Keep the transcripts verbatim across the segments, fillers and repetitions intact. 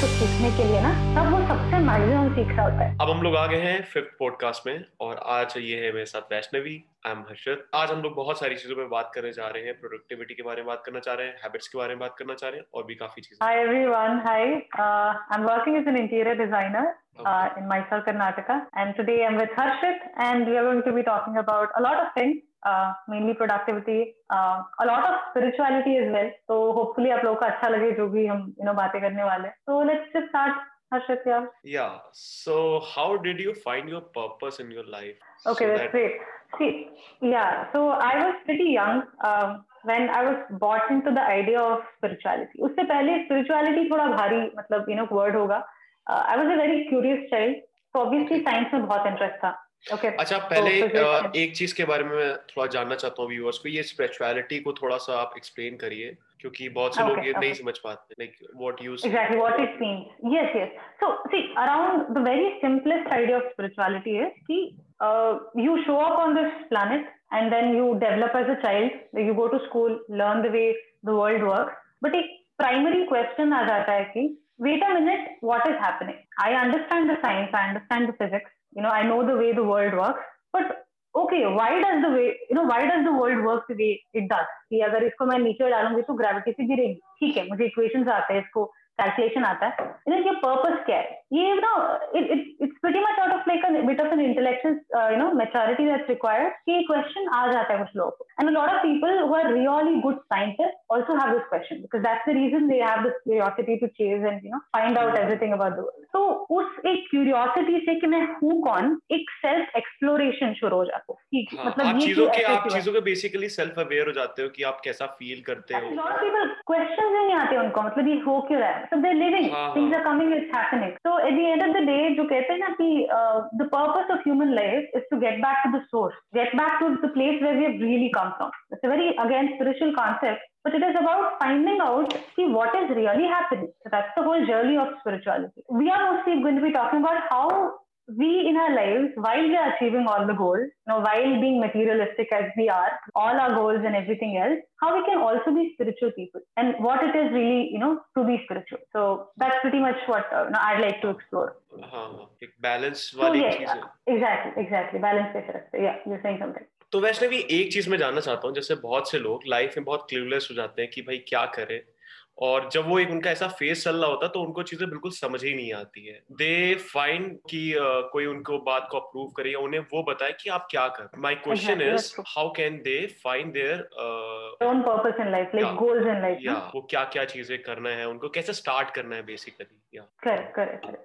कुछ सीखने के लिए ना, तब वो सबसे माइल्ड सीख रहा होता है। अब हम लोग आ गए हैं फिफ्थ पॉडकास्ट में और आज ये है मेरे साथ वैष्णवी। आई एम हर्षित। आज हम लोग बहुत सारी चीजों में बात करने जा रहे हैं, प्रोडक्टिविटी के बारे में बात करना चाह रहे हैं, हैबिट्स के बारे में बात करना चाह रहे हैं और भी काफी चीजें। Hi everyone, hi, I am working as an interior designer in Mysore Karnataka and today I am with Harshit and we are going to be talking about a lot of things, mainly productivity, a lot of spirituality as well. तो hopefully आप लोगों को अच्छा लगे जो भी हम you know बातें करने वाले। So let's just start Harshit, yeah. Yeah. So, how did you find your purpose in your life? Okay, so that's that... great. See, yeah. So, I was pretty young um, when I was bought into the idea of spirituality. उससे पहले spirituality थोड़ा भारी मतलब you know word होगा. Uh, I was a very curious child. So obviously science में बहुत interest था. Okay. अच्छा पहले so, uh, एक चीज के बारे में मैं थोड़ा जानना चाहता हूँ viewers को, ये spirituality को थोड़ा सा आप explain करिए क्योंकि बहुत से लोग ये नहीं समझ पाते, like what you say. Exactly, what it means. Yes, yes. So, see, around the very simplest idea of spirituality is कि uh, you show up on this planet and then you develop as a child. You go to school, learn the way the world works. But एक primary question आ जाता है कि wait a minute, what is happening? I understand the science, I understand the physics. You know, I know the way the world works, but okay, why does the way, you know, why does the world work the way it does? कि अगर इसको मैं नीचे डालूंगी तो gravity से गिरेगी, ठीक है, मुझे इक्वेशंस आते हैं, इसको कैलकुलेशन आता है, you know, ये पर्पस क्या है? ये ना, it it it's pretty much out of like a bit of an intellectual, uh, you know, maturity that's required. कि question आ जाता है कुछ लोगों को, and a lot of people who are really good scientists also have this question because that's the reason they have this curiosity to chase and you know find out everything about the world. तो उस एक curiosity से कि मैं हूँ कौन, एक self exploration शुरू हो जाता है। हाँ, मतलब आप चीजों के आप चीजों के बेसिकली सेल्फ अवेयर हो जाते हो कि आप कैसा फील करते हो। लॉट ऑफ पीपल क्वेश्चंस नहीं आते उनको, मतलब ये हो क्यों रहा है, मतलब they living, things are coming, it's happening. So at the end of the day जो कहते हैं ना कि the purpose of human life is to get back to the source, get back to the place where we have really come from. It's a very again spiritual concept. But it is about finding out see, what is really happening. So that's the whole journey of spirituality. We are mostly going to be talking about how we in our lives, while we are achieving all the goals, you know, while being materialistic as we are, all our goals and everything else, how we can also be spiritual people and what it is really, you know, to be spiritual. So that's pretty much what uh, you know, I'd like to explore. Uh-huh. Like balance wali cheez. So, yeah, exactly, exactly. Balance ke taraf. Yeah, you're saying something. तो वैष्णवी एक चीज मैं जानना चाहता हूँ, जैसे बहुत से लोग लाइफ में बहुत क्लूलेस हो जाते हैं कि भाई क्या करें, और जब वो एक उनका ऐसा फेस चल रहा होता है तो उनको चीजें बिल्कुल समझ ही नहीं आती है। दे फाइंड कि uh, कोई उनको बात को अप्रूव करे या उन्हें वो बताए कि आप क्या कर। My question is how can they find their own purpose in life, like goals in life, या वो क्या क्या चीजें करना है, उनको कैसे स्टार्ट करना है basically. Correct correct.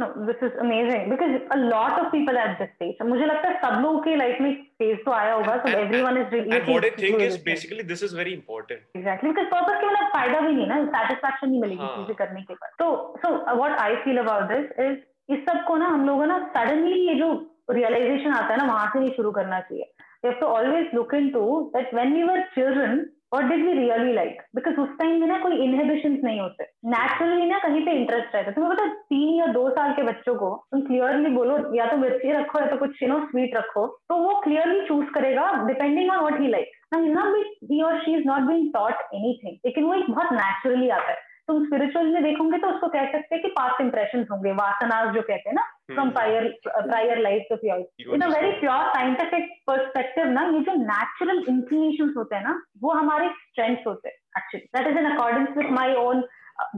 No, this is amazing because a lot of people at this stage. मुझे लगता है सब लोगों की लाइफ में फेज तो आया होगा, so everyone is really. And what I think is basically this is very important. Exactly, because purpose के बिना फायदा भी नहीं ना, satisfaction नहीं मिलेगी चीजें करने के बाद. So, so what I feel about this is इस सब को ना हम लोगों ना suddenly ये जो realization आता है ना वहाँ से नहीं शुरू करना चाहिए. We have to always look into that when we were children. What did we really like? Because उस टाइम में ना कोई inhibitions नहीं होते, naturally ना कहीं पे interest रहता है। तुम्हें पता है तीन या दो साल के बच्चों को तुम clearly बोलो या तो मिर्ची रखो या तो कुछ you know sweet रखो, तो वो clearly choose करेगा depending on what he likes. Now he or she is not being taught anything, लेकिन वो एक बहुत naturally आता है। तुम स्पिरिचुअल में देखोगे तो उसको कह सकते हैं कि पास्ट इम्प्रेशन होंगे, वासनास जो कहते हैं ना, from prior prior life of yours, in a very pure scientific perspective ना ये जो नेचुरल इंक्लिनेशंस होते हैं ना वो हमारे स्ट्रेंथ्स होते हैं actually. That is in accordance with my own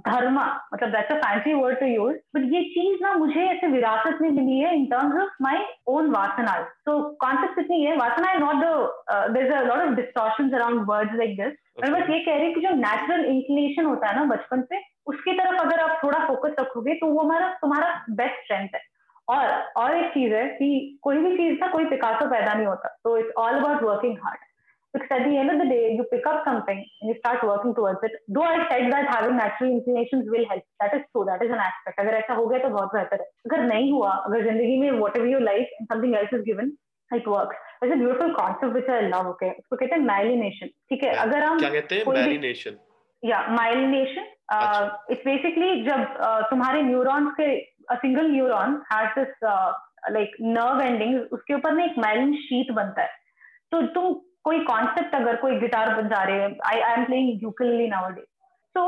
dharma, मतलब that's a fancy word to use, but ये चीज ना मुझे ऐसे विरासत में मिली है in terms of my own vasanas. So concept इतनी है, vasana is not the, there is a lot of distortions around words like this. मैं बस ये कह रही कि जो नेचुरल इंक्लिनेशन होता है ना बचपन से, उसकी तरफ अगर आप थोड़ा फोकस रखोगे तो वो हमारा तुम्हारा बेस्ट स्ट्रेंथ है। और और एक चीज है कि कोई भी चीज ना कोई पिकासो पैदा नहीं होता, तो it's all about working hard. Because at the end of the day, you pick up something and you start working towards it. Though I said that having natural inclinations will help. That is true. That is an aspect. अगर ऐसा हो गया तो बहुत बेहतर है। अगर नहीं हुआ, अगर जिंदगी में whatever you like and something else is given, it works. It's a beautiful concept which I love. Okay, उसको कहते हैं myelination. ठीक है, अगर हम क्या कहते हैं myelination? Yeah, myelination. It's basically जब तुम्हारे neurons के a single neuron has this like nerve endings, उसके ऊपर ना एक myelin sheath बनता है। तो तुम कोई कॉन्सेप्ट, अगर कोई गिटार बजा रहे हैं, I I am playing ukulele now day, so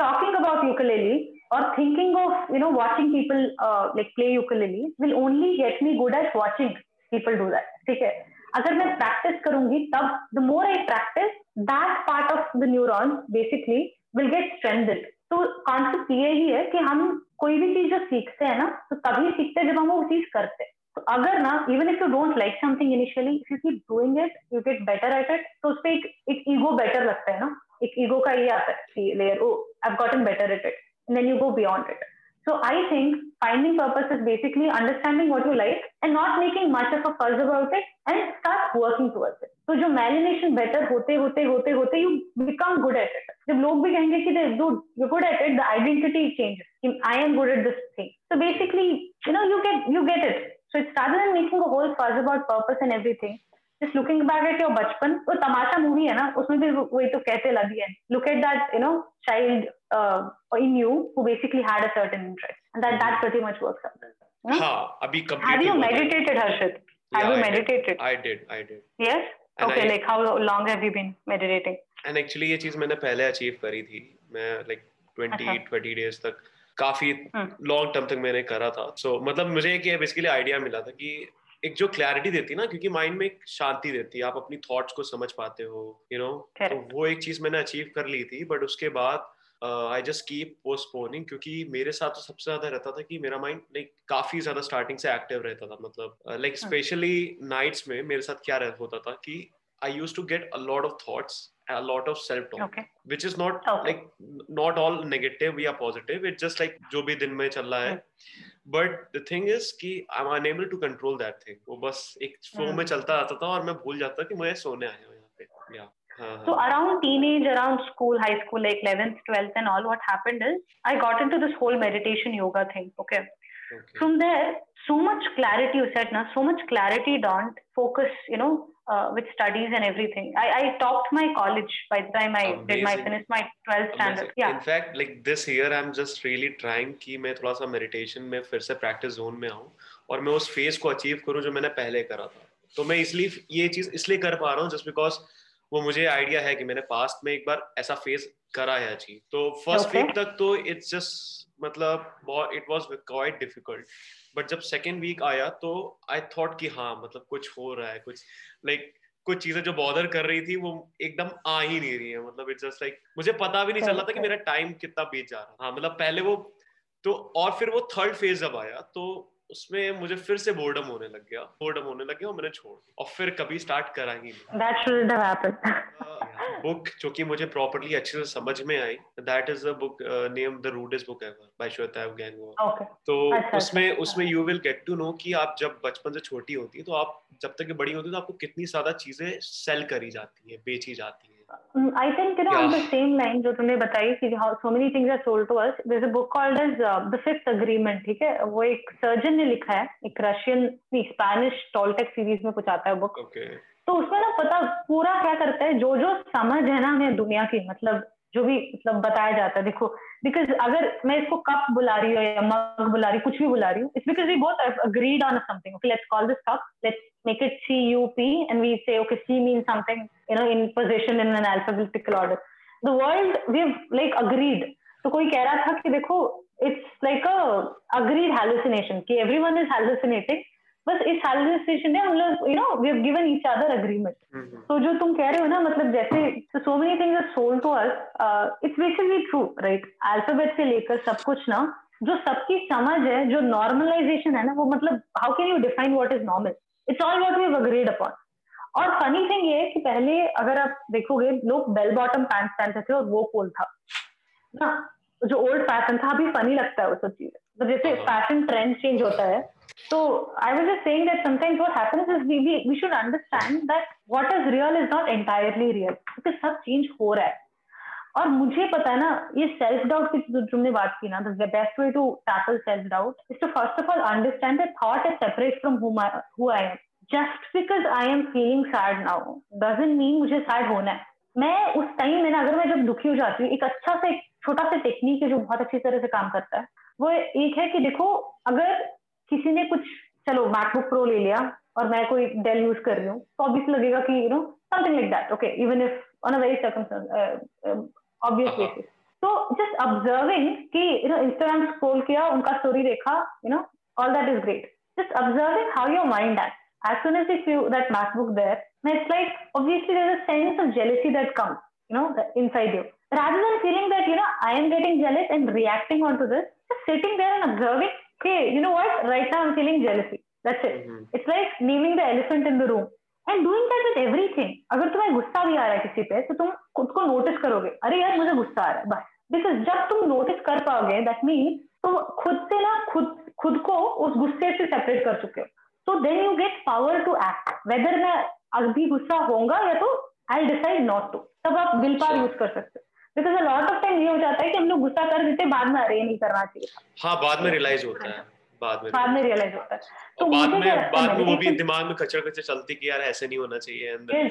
talking about ukulele or thinking of, you know, watching people uh, like play ukulele will only get me good at watching people do that. ठीक है, अगर मैं practice करूँगी तब the more I practice, that part of the neurons basically will get strengthened. तो concept ये ही है कि हम कोई भी चीज जो सीखते हैं ना, तो तभी सीखते हैं जब हम वो चीज करते हैं. तो अगर ना, even if you don't like something initially, if you keep doing it, you get better at it. तो उसपे एक एक ego better लगता है ना, एक ego का ये आता है layer. Oh, I've gotten better at it. And then you go beyond it. So I think finding purpose is basically understanding what you like and not making much of a fuss about it and start working towards it. So जो marination better होते होते होते होते you become good at it. जब लोग भी कहेंगे कि dude you're good at it, the identity changes. I am good at this thing. So basically you know you get you get it. So it's rather than making a whole fuss about purpose and everything. Just looking back at your बचपन, वो तमाशा movie है ना, उसमें भी वही तो कहते लगी है. Look at that, you know, child uh, in you who basically had a certain interest, and that that pretty much works out. No? हाँ, अभी completely. Have you meditated, Harshit? Have yeah, you I meditated? Did. I did, I did. Yes. And okay, I, like how long have you been meditating? And actually ये चीज मैंने पहले achieve करी थी. मैं like twenty, twenty days तक काफी long term तक मैंने करा था. So मतलब मुझे एक basically idea मिला था कि एक जो क्लैरिटी देती है ना, क्योंकि माइंड में एक शांति देती है, आप अपनी थॉट्स को समझ पाते हो, यू नो. तो वो एक चीज मैंने अचीव कर ली थी, बट उसके बाद आई जस्ट कीप पोस्टपोनिंग, क्योंकि मेरे साथ तो सबसे ज्यादा रहता था कि मेरा माइंड लाइक काफी ज्यादा स्टार्टिंग से एक्टिव रहता था. मतलब लाइक स्पेशली नाइट्स में मेरे साथ क्या होता था कि I used to get a lot of thoughts, a lot of self talk, okay. which is not okay. like not all negative, we are positive, it's just like जो भी दिन में चल रहा है, but the thing is कि I'm unable to control that thing. वो बस एक flow में चलता रहता था और मैं भूल जाता कि मुझे सोने आया हूँ यहाँ पे. yeah. So around teenage, around school, high school, like eleventh, twelfth and all, what happened is I got into this whole meditation yoga thing. okay, okay. From there so much clarity, you said na, so much clarity dawned, focus, you know, uh, with studies and everything. I, I topped my college by the time I Amazing. did my finished my twelfth standard. Yeah. In fact, like this year, I'm just really trying कि मैं थोड़ा सा meditation में फिर से practice zone में आऊँ और मैं उस phase को achieve करूँ जो मैंने पहले करा था. तो मैं इसलिए ये चीज़ इसलिए कर पा रहा हूँ just because वो मुझे आइडिया है कि मैंने past में एक बार ऐसा phase करा है जी. तो first week तक तो it's just मतलब it was quite difficult, but जब second week आया तो I thought कि हाँ मतलब कुछ हो रहा है, कुछ like कुछ चीजें जो बॉदर कर रही थी वो एकदम आ ही नहीं रही है. मतलब it's just like मुझे पता भी नहीं चल रहा था कि मेरा टाइम कितना बीत जा रहा. हाँ मतलब पहले वो तो, और फिर वो थर्ड फेज जब आया तो उसमें मुझे फिर से बोर्डम होने लग गया बोर्डम होने लग गया और मैंने छोड़ दिया और फिर कभी स्टार्ट करा ही नहीं. बुक जो कि मुझे प्रॉपर्ली अच्छे से समझ में आई, that is the book name the rudest book ever by Shwetabh Gangwar. तो उसमें उसमें you will get to know कि आप जब बचपन से छोटी होती है तो आप जब तक बड़ी होती है तो आपको कितनी ज्यादा चीजें सेल करी जाती है, बेची जाती है. I think you know yeah. on the same line जो तुमने बताई कि how so many things are sold to us, there's a book called as uh, The Fifth Agreement. ठीक है, वो एक सर्जन ने लिखा है, एक रशियन स्पेनिश टॉलटेक सीरीज में कुछ आता है बुक. okay. तो उसमें ना पता पूरा क्या करता है, जो जो समझ है ना हमें दुनिया की, मतलब जो भी मतलब बताया जाता है. देखो बिकॉज अगर मैं इसको कप बुला रही हूँ या मग बुला रही हूँ, कुछ भी बुला रही हूँ, it's because we both agreed on something. Okay let's call this cup, let's make it C U P and we say okay C means something, you know, in position in an alphabetical order. The world we've like agreed. So कोई कह रहा था कि देखो it's like a agreed hallucination कि everyone is hallucinating. बस इस hallucination ने हम लोग you know we've given each other agreement. Mm-hmm. So जो तुम कह रहे हो ना मतलब जैसे so, so many things are sold to us. Uh, it's basically true, right? Alphabet से लेकर सब कुछ ना, जो सबकी समझ है, जो normalization है ना, वो मतलब how can you define what is normal? It's all what we've agreed upon. और funny thing ये है कि पहले अगर आप देखोगे लोग बेल बॉटम पैंट्स पहनते थे और वो cool था ना, जो ओल्ड फैशन था अभी funny लगता है वो सब चीजें. तो जैसे फैशन ट्रेंड चेंज होता है तो I was just saying that sometimes what happens is we we should understand that what is real is not entirely real, क्योंकि सब चेंज हो रहा है. और मुझे पता है ना ये सेल्फ डाउट की तुमने बात की ना, the best way to tackle self doubt is to first of all understand that thought is separate from who I am. Just because I am feeling sad now doesn't mean मुझे sad होना है. मैं उस time में ना अगर मैं जब दुखी हो जाती हूँ, एक अच्छा सा एक छोटा सा टेक्निक है जो बहुत अच्छी तरह से काम करता है. वो एक है कि देखो अगर किसी ने कुछ चलो मैकबुक प्रो ले लिया और मैं कोई डेल यूज कर रही हूँ तो ऑब्वियसली लगेगा कि you know something like that. Okay even if on a very circumstance obvious uh-huh. basis. तो जस्ट ऑब्जर्विंग कि यू नो इंस्टाग्राम स्क्रॉल किया, उनका स्टोरी देखा, you know all that is great. Just observing how your mind acts. As soon as you feel that MacBook there, and it's like obviously there's a sense of jealousy that comes, you know, inside you. Rather than feeling that you know I am getting jealous and reacting onto this, just sitting there and observing. Okay, you know what? Right now I'm feeling jealousy. That's it. Mm-hmm. It's like naming the elephant in the room and doing that with everything. अगर तुम्हें गुस्सा भी आ रहा है किसी पे, तो तुम खुद को notice करोगे. अरे यार मुझे गुस्सा आ रहा है. बस. Because जब तुम notice कर पाओगे, that means तुम खुद से ना खुद खुद को उस गुस्से से सेपरेट कर चुके हो. So then you get power to act. Whether मैं अभी गुस्सा होगा या तो आई डिसाइड नॉट टू, तब आप विल पावर यूज कर सकते हो. Because a lot of time ये हो जाता है कि हम लोग गुस्सा कर देते, बाद में अरे नहीं करना चाहिए. हाँ, बाद में रियलाइज होता है. बाद में बाद में रियलाइज होता है. तो बाद में बाद में वो भी दिमाग में खचर खचर चलती कि यार ऐसे नहीं होना चाहिए.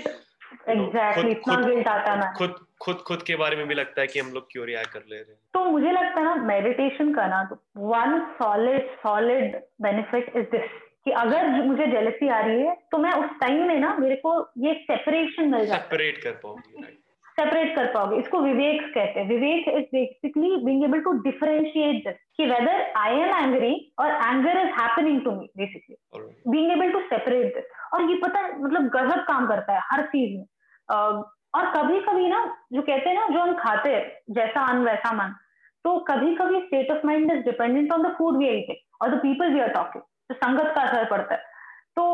एग्जैक्टली, इतना गिल्ट आता ना खुद खुद खुद के बारे में भी लगता है कि हम लोग क्यों रिएक्ट कर ले रहे हैं. तो मुझे लगता है ना मेडिटेशन का ना one solid solid benefit is this कि अगर मुझे जेलसी आ रही है तो मैं उस टाइम में ना मेरे को ये सेपरेशन मिल जाता है. सेपरेट कर पाऊंगी. सेपरेट कर पाओगे. इसको विवेक कहते हैं. Vivek is basically being able to differentiate this कि वेदर आई एम एंग्री और anger is happening to me. Basically being able to separate this. और ये पता मतलब गजब काम करता है हर चीज में. uh, और कभी कभी ना जो कहते हैं ना जो हम खाते हैं जैसा अन्न वैसा मन. तो कभी कभी state of mind is dependent on the food we are eating और the people we are talking. तो संगत का असर पड़ता है. तो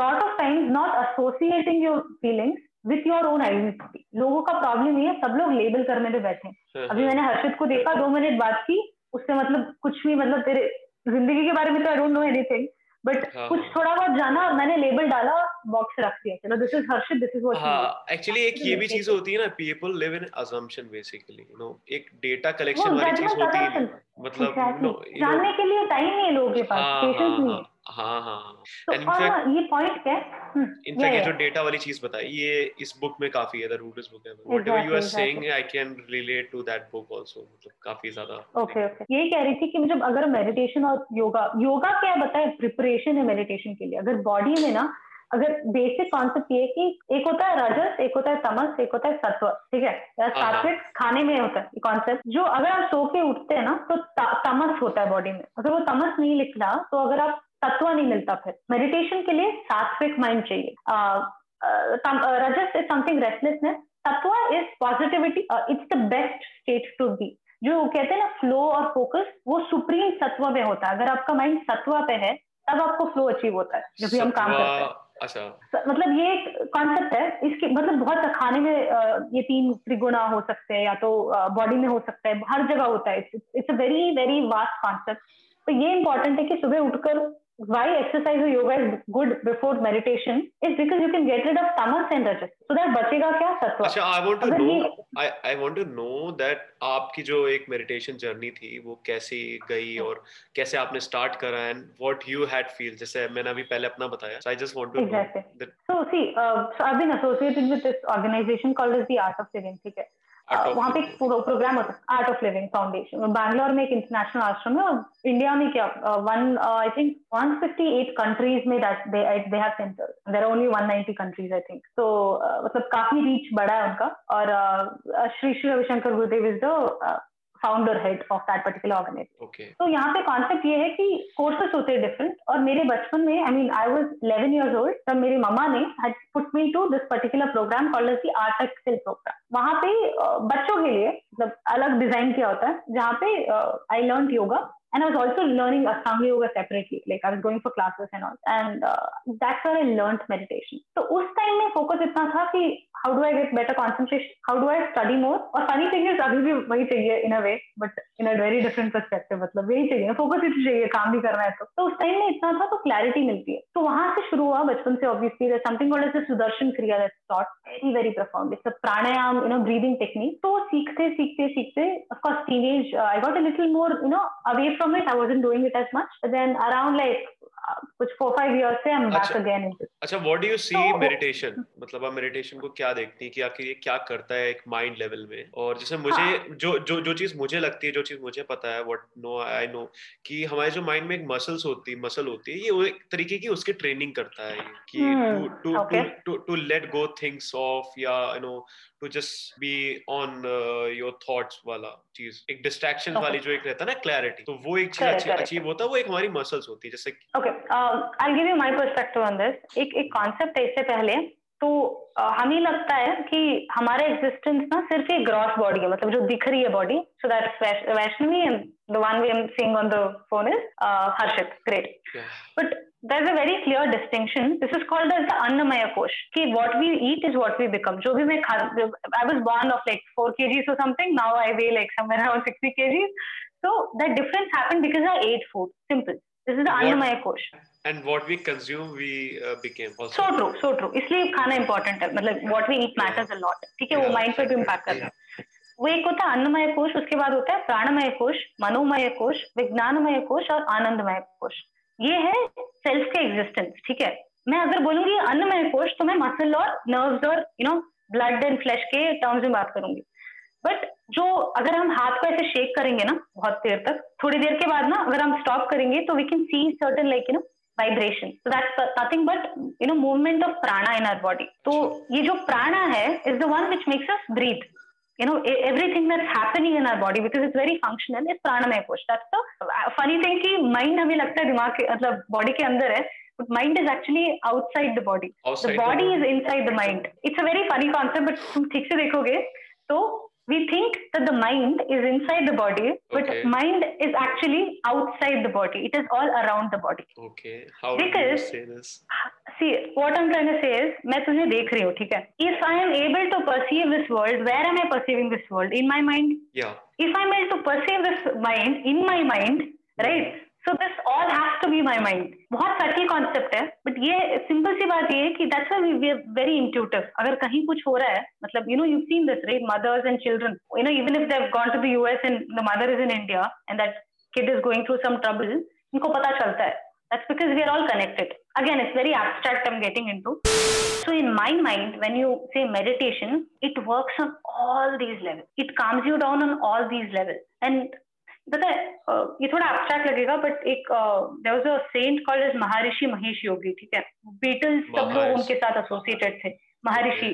lot of times not associating your feelings with your own identity. लोगों का प्रॉब्लम ये है सब लोग लेबल करने पे बैठे हैं. अभी मैंने हर्षित को देखा दो मिनट बात की उससे मतलब कुछ भी मतलब तेरे जिंदगी के बारे में तो I don't know anything but कुछ थोड़ा बहुत जाना. मैंने लेबल डाला, बॉक्स रख दिया, चलो this is Harshit, this is what. हाँ, एक्चुअली एक ये भी चीज होती है ना, people live in assumption basically. You know एक डेटा कलेक्शन वाली चीज होती है. मतलब जानने के लिए टाइम नहीं है लोगों के पास, पेशेंस नहीं है. हाँ हाँ. एंड इनफैक्ट ये पॉइंट क्या है, इनफैक्ट जो डेटा वाली चीज बताई ये इस बुक में काफी है, द रूटलेस बुक है. Whatever you are saying I can relate to that book also. मतलब काफी ज्यादा. Okay okay. यही कह रही थी कि मतलब अगर मेडिटेशन और योगा योगा क्या बताए, प्रिपरेशन है मेडिटेशन के लिए. अगर बॉडी में ना अगर बेसिक कॉन्सेप्ट ये कि एक होता है रजस, एक होता है तमस, एक होता है सत्व. ठीक है, सात्विक खाने में होता है ये कॉन्सेप्ट. जो अगर आप सो के उठते हैं ना तो तमस होता है बॉडी में. अगर वो तमस नहीं निकला तो अगर आप तत्व नहीं मिलता. फिर मेडिटेशन के लिए सात्विक माइंड चाहिए. Rajas is something restlessness, tattva is positivity. It's the best state to be. जो कहते हैं ना फ्लो और फोकस, वो सुप्रीम सत्व में होता है. अगर आपका माइंड सत्व पे है तब आपको फ्लो अचीव होता है जब भी हम काम करते हैं. अच्छा, मतलब ये एक कॉन्सेप्ट है इसके. मतलब बहुत खाने में ये तीन त्रिगुणा हो सकते हैं या तो बॉडी में हो सकता है, हर जगह होता है. It's a very very vast concept. तो ये इंपॉर्टेंट है कि सुबह उठकर why exercise or yoga is good before meditation is because you can get rid of tamas and rajas. So that बचेगा क्या सत्व. अच्छा, I want to know, I I want to know that आपकी जो एक meditation journey थी वो कैसी गई और कैसे आपने start करा and what you had feel. जैसे मैंने अभी पहले अपना बताया. So I just want to exactly. know. That... So see, uh, so I've been associated with this organization called as the Art of Living. ठीक है. वहाँ पे एक प्रोग्राम होता है art of living foundation. Bangalore में एक इंटरनेशनल आश्रम है और इंडिया में क्या one I think one fifty-eight countries में they have centre. There are only one ninety countries I think. तो मतलब काफी रीच बड़ा है उनका. और Shri Shri Ravishankar Gurudev is the founder head of that particular organisation. तो यहाँ पे कॉन्सेप्ट ये है कि कोर्सेस होते हैं डिफरेंट. और मेरे बचपन में I mean I was eleven years old तब मेरी मम्मा ने had put me to this particular programme called as the art Excel program. वहाँ पे बच्चों के लिए मतलब अलग डिजाइन किया होता है जहाँ पे I learn yoga. And I was also learning Ashtanga yoga separately. Like I was going for classes and all, and uh, that's where I learned meditation. So us time mein focus itna tha ki how do I get better concentration? How do I study more? Or funny thing is, abhi bhi wahi chahiye in a way, but in a very different perspective. मतलब वही चाहिए, focus इतना चाहिए, काम भी करना है तो. तो उस time में इतना था तो clarity मिलती है. तो वहाँ से शुरू हुआ बचपन से obviously. There's something called as the Sudarshan Kriya that's taught very very profound. It's a pranayam, you know, breathing technique. तो सीखते सीखते सीखते of course teenage uh, I got a little more you know away from it. I wasn't doing it as much. But then around like कुछ four five years से हम back again into. अच्छा, what do you see meditation, मतलब आप meditation को क्या देखती हैं कि आखिर ये क्या करता है एक माइंड लेवल में? और जैसे मुझे हाँ. जो जो जो चीज मुझे लगती है, जो चीज मुझे पता है, व्हाट नो आई नो कि हमारे जो माइंड में एक मसल्स होती मसल होती है, ये एक तरीके की उसकी ट्रेनिंग करता है कि to to to to let go things off, या you know to just be on your thoughts वाला चीज, एक डिस्ट्रैक्शन वाली जो एक रहता है ना क्लैरिटी, तो वो एक चीज अचीव होता है, वो एक हमारी मसल्स होती है. जैसे I'll give you my perspective on this. एक एक concept है इससे पहले, तो हमें लगता है कि हमारा existence ना सिर्फ एक gross body है, मतलब जो दिख रही है body. So that's Vaishnavi and the one we am seeing on the phone is uh, Harshit. Great. Yeah. But there's a very clear distinction. This is called as the Annamaya Kosh. कि what we eat is what we become. जो भी मैं खा, I was born of like four kgs or something. Now I weigh like somewhere around sixty kgs. So that difference happened because I ate food. Simple. This is the Annamaya Kosh. And what we consume, we uh, became also. So true, so true. इसलिए खाना important है, मतलब what we eat matters yeah. a lot. ठीक है, वो mind पे भी impact करता है. वो एक होता है अन्नमय कोश, उसके बाद होता है प्राणमय कोश, मनोमय कोश, विज्ञानमय कोश और आनंदमय कोश. ये है सेल्फ के एग्जिस्टेंस. ठीक है, मैं अगर बोलूंगी अन्नमय कोश तो मैं मसल और नर्व्स और you know blood and flesh के टर्म्स में बात करूंगी. बट जो अगर हम हाथ को ऐसे शेक करेंगे ना बहुत देर तक, थोड़ी देर के बाद ना अगर हम स्टॉप करेंगे तो we can see certain like you know vibration. So that's nothing but you know movement of prana in our body. तो ये जो प्राणा है is the one which makes us breathe. You know, everything that's happening in our body, because it's very functional, is pranamaya kosh. That's the funny thing कि mind हमें लगता है दिमाग के मतलब body के अंदर है, but mind is actually outside the body. Outside the body the... is inside the mind. It's a very funny concept, but तुम ठीक से देखोगे तो we think that the mind is inside the body, but okay. mind is actually outside the body. It is all around the body. Okay. How because, do you say this? See, what I'm trying to say is, मैं तुझे देख रही हूँ, ठीक है? If I am able to perceive this world, where am I perceiving this world? In my mind. Yeah. If I'm able to perceive this mind in my mind, right? So this all has to be my mind. बहुत subtle concept है, but ये simple सी बात ये है कि that's why we, we are very intuitive. अगर कहीं कुछ हो रहा है, मतलब you know you've seen this right, mothers and children, you know even if they've gone to the U S and the mother is in India and that kid is going through some trouble, इनको पता चलता है. That's because we are all connected. Again, it's very abstract I'm getting into. So in my mind, when you say meditation, it works on all these levels. It calms you down on all these levels. And पता है ये थोड़ा abstract लगेगा but एक there was a saint called as महर्षि महेश योगी. ठीक है, Beatles सब लोग उनके साथ एसोसिएटेड थे महर्षि.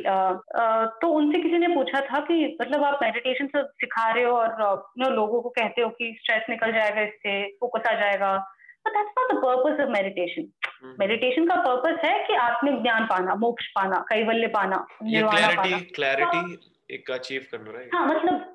तो उनसे किसी ने पूछा था कि मतलब आप मेडिटेशन सब सिखा रहे हो और नो लोगों को कहते हो कि स्ट्रेस निकल जाएगा, इससे फोकस आ जाएगा, but that's not the purpose of meditation. Meditation का पर्पस है कि आत्मिक ज्ञान पाना, मोक्ष पाना, कैवल्य पाना, निर्वाण पाना, क्लैरिटी एक अचीव करना है. हाँ, मतलब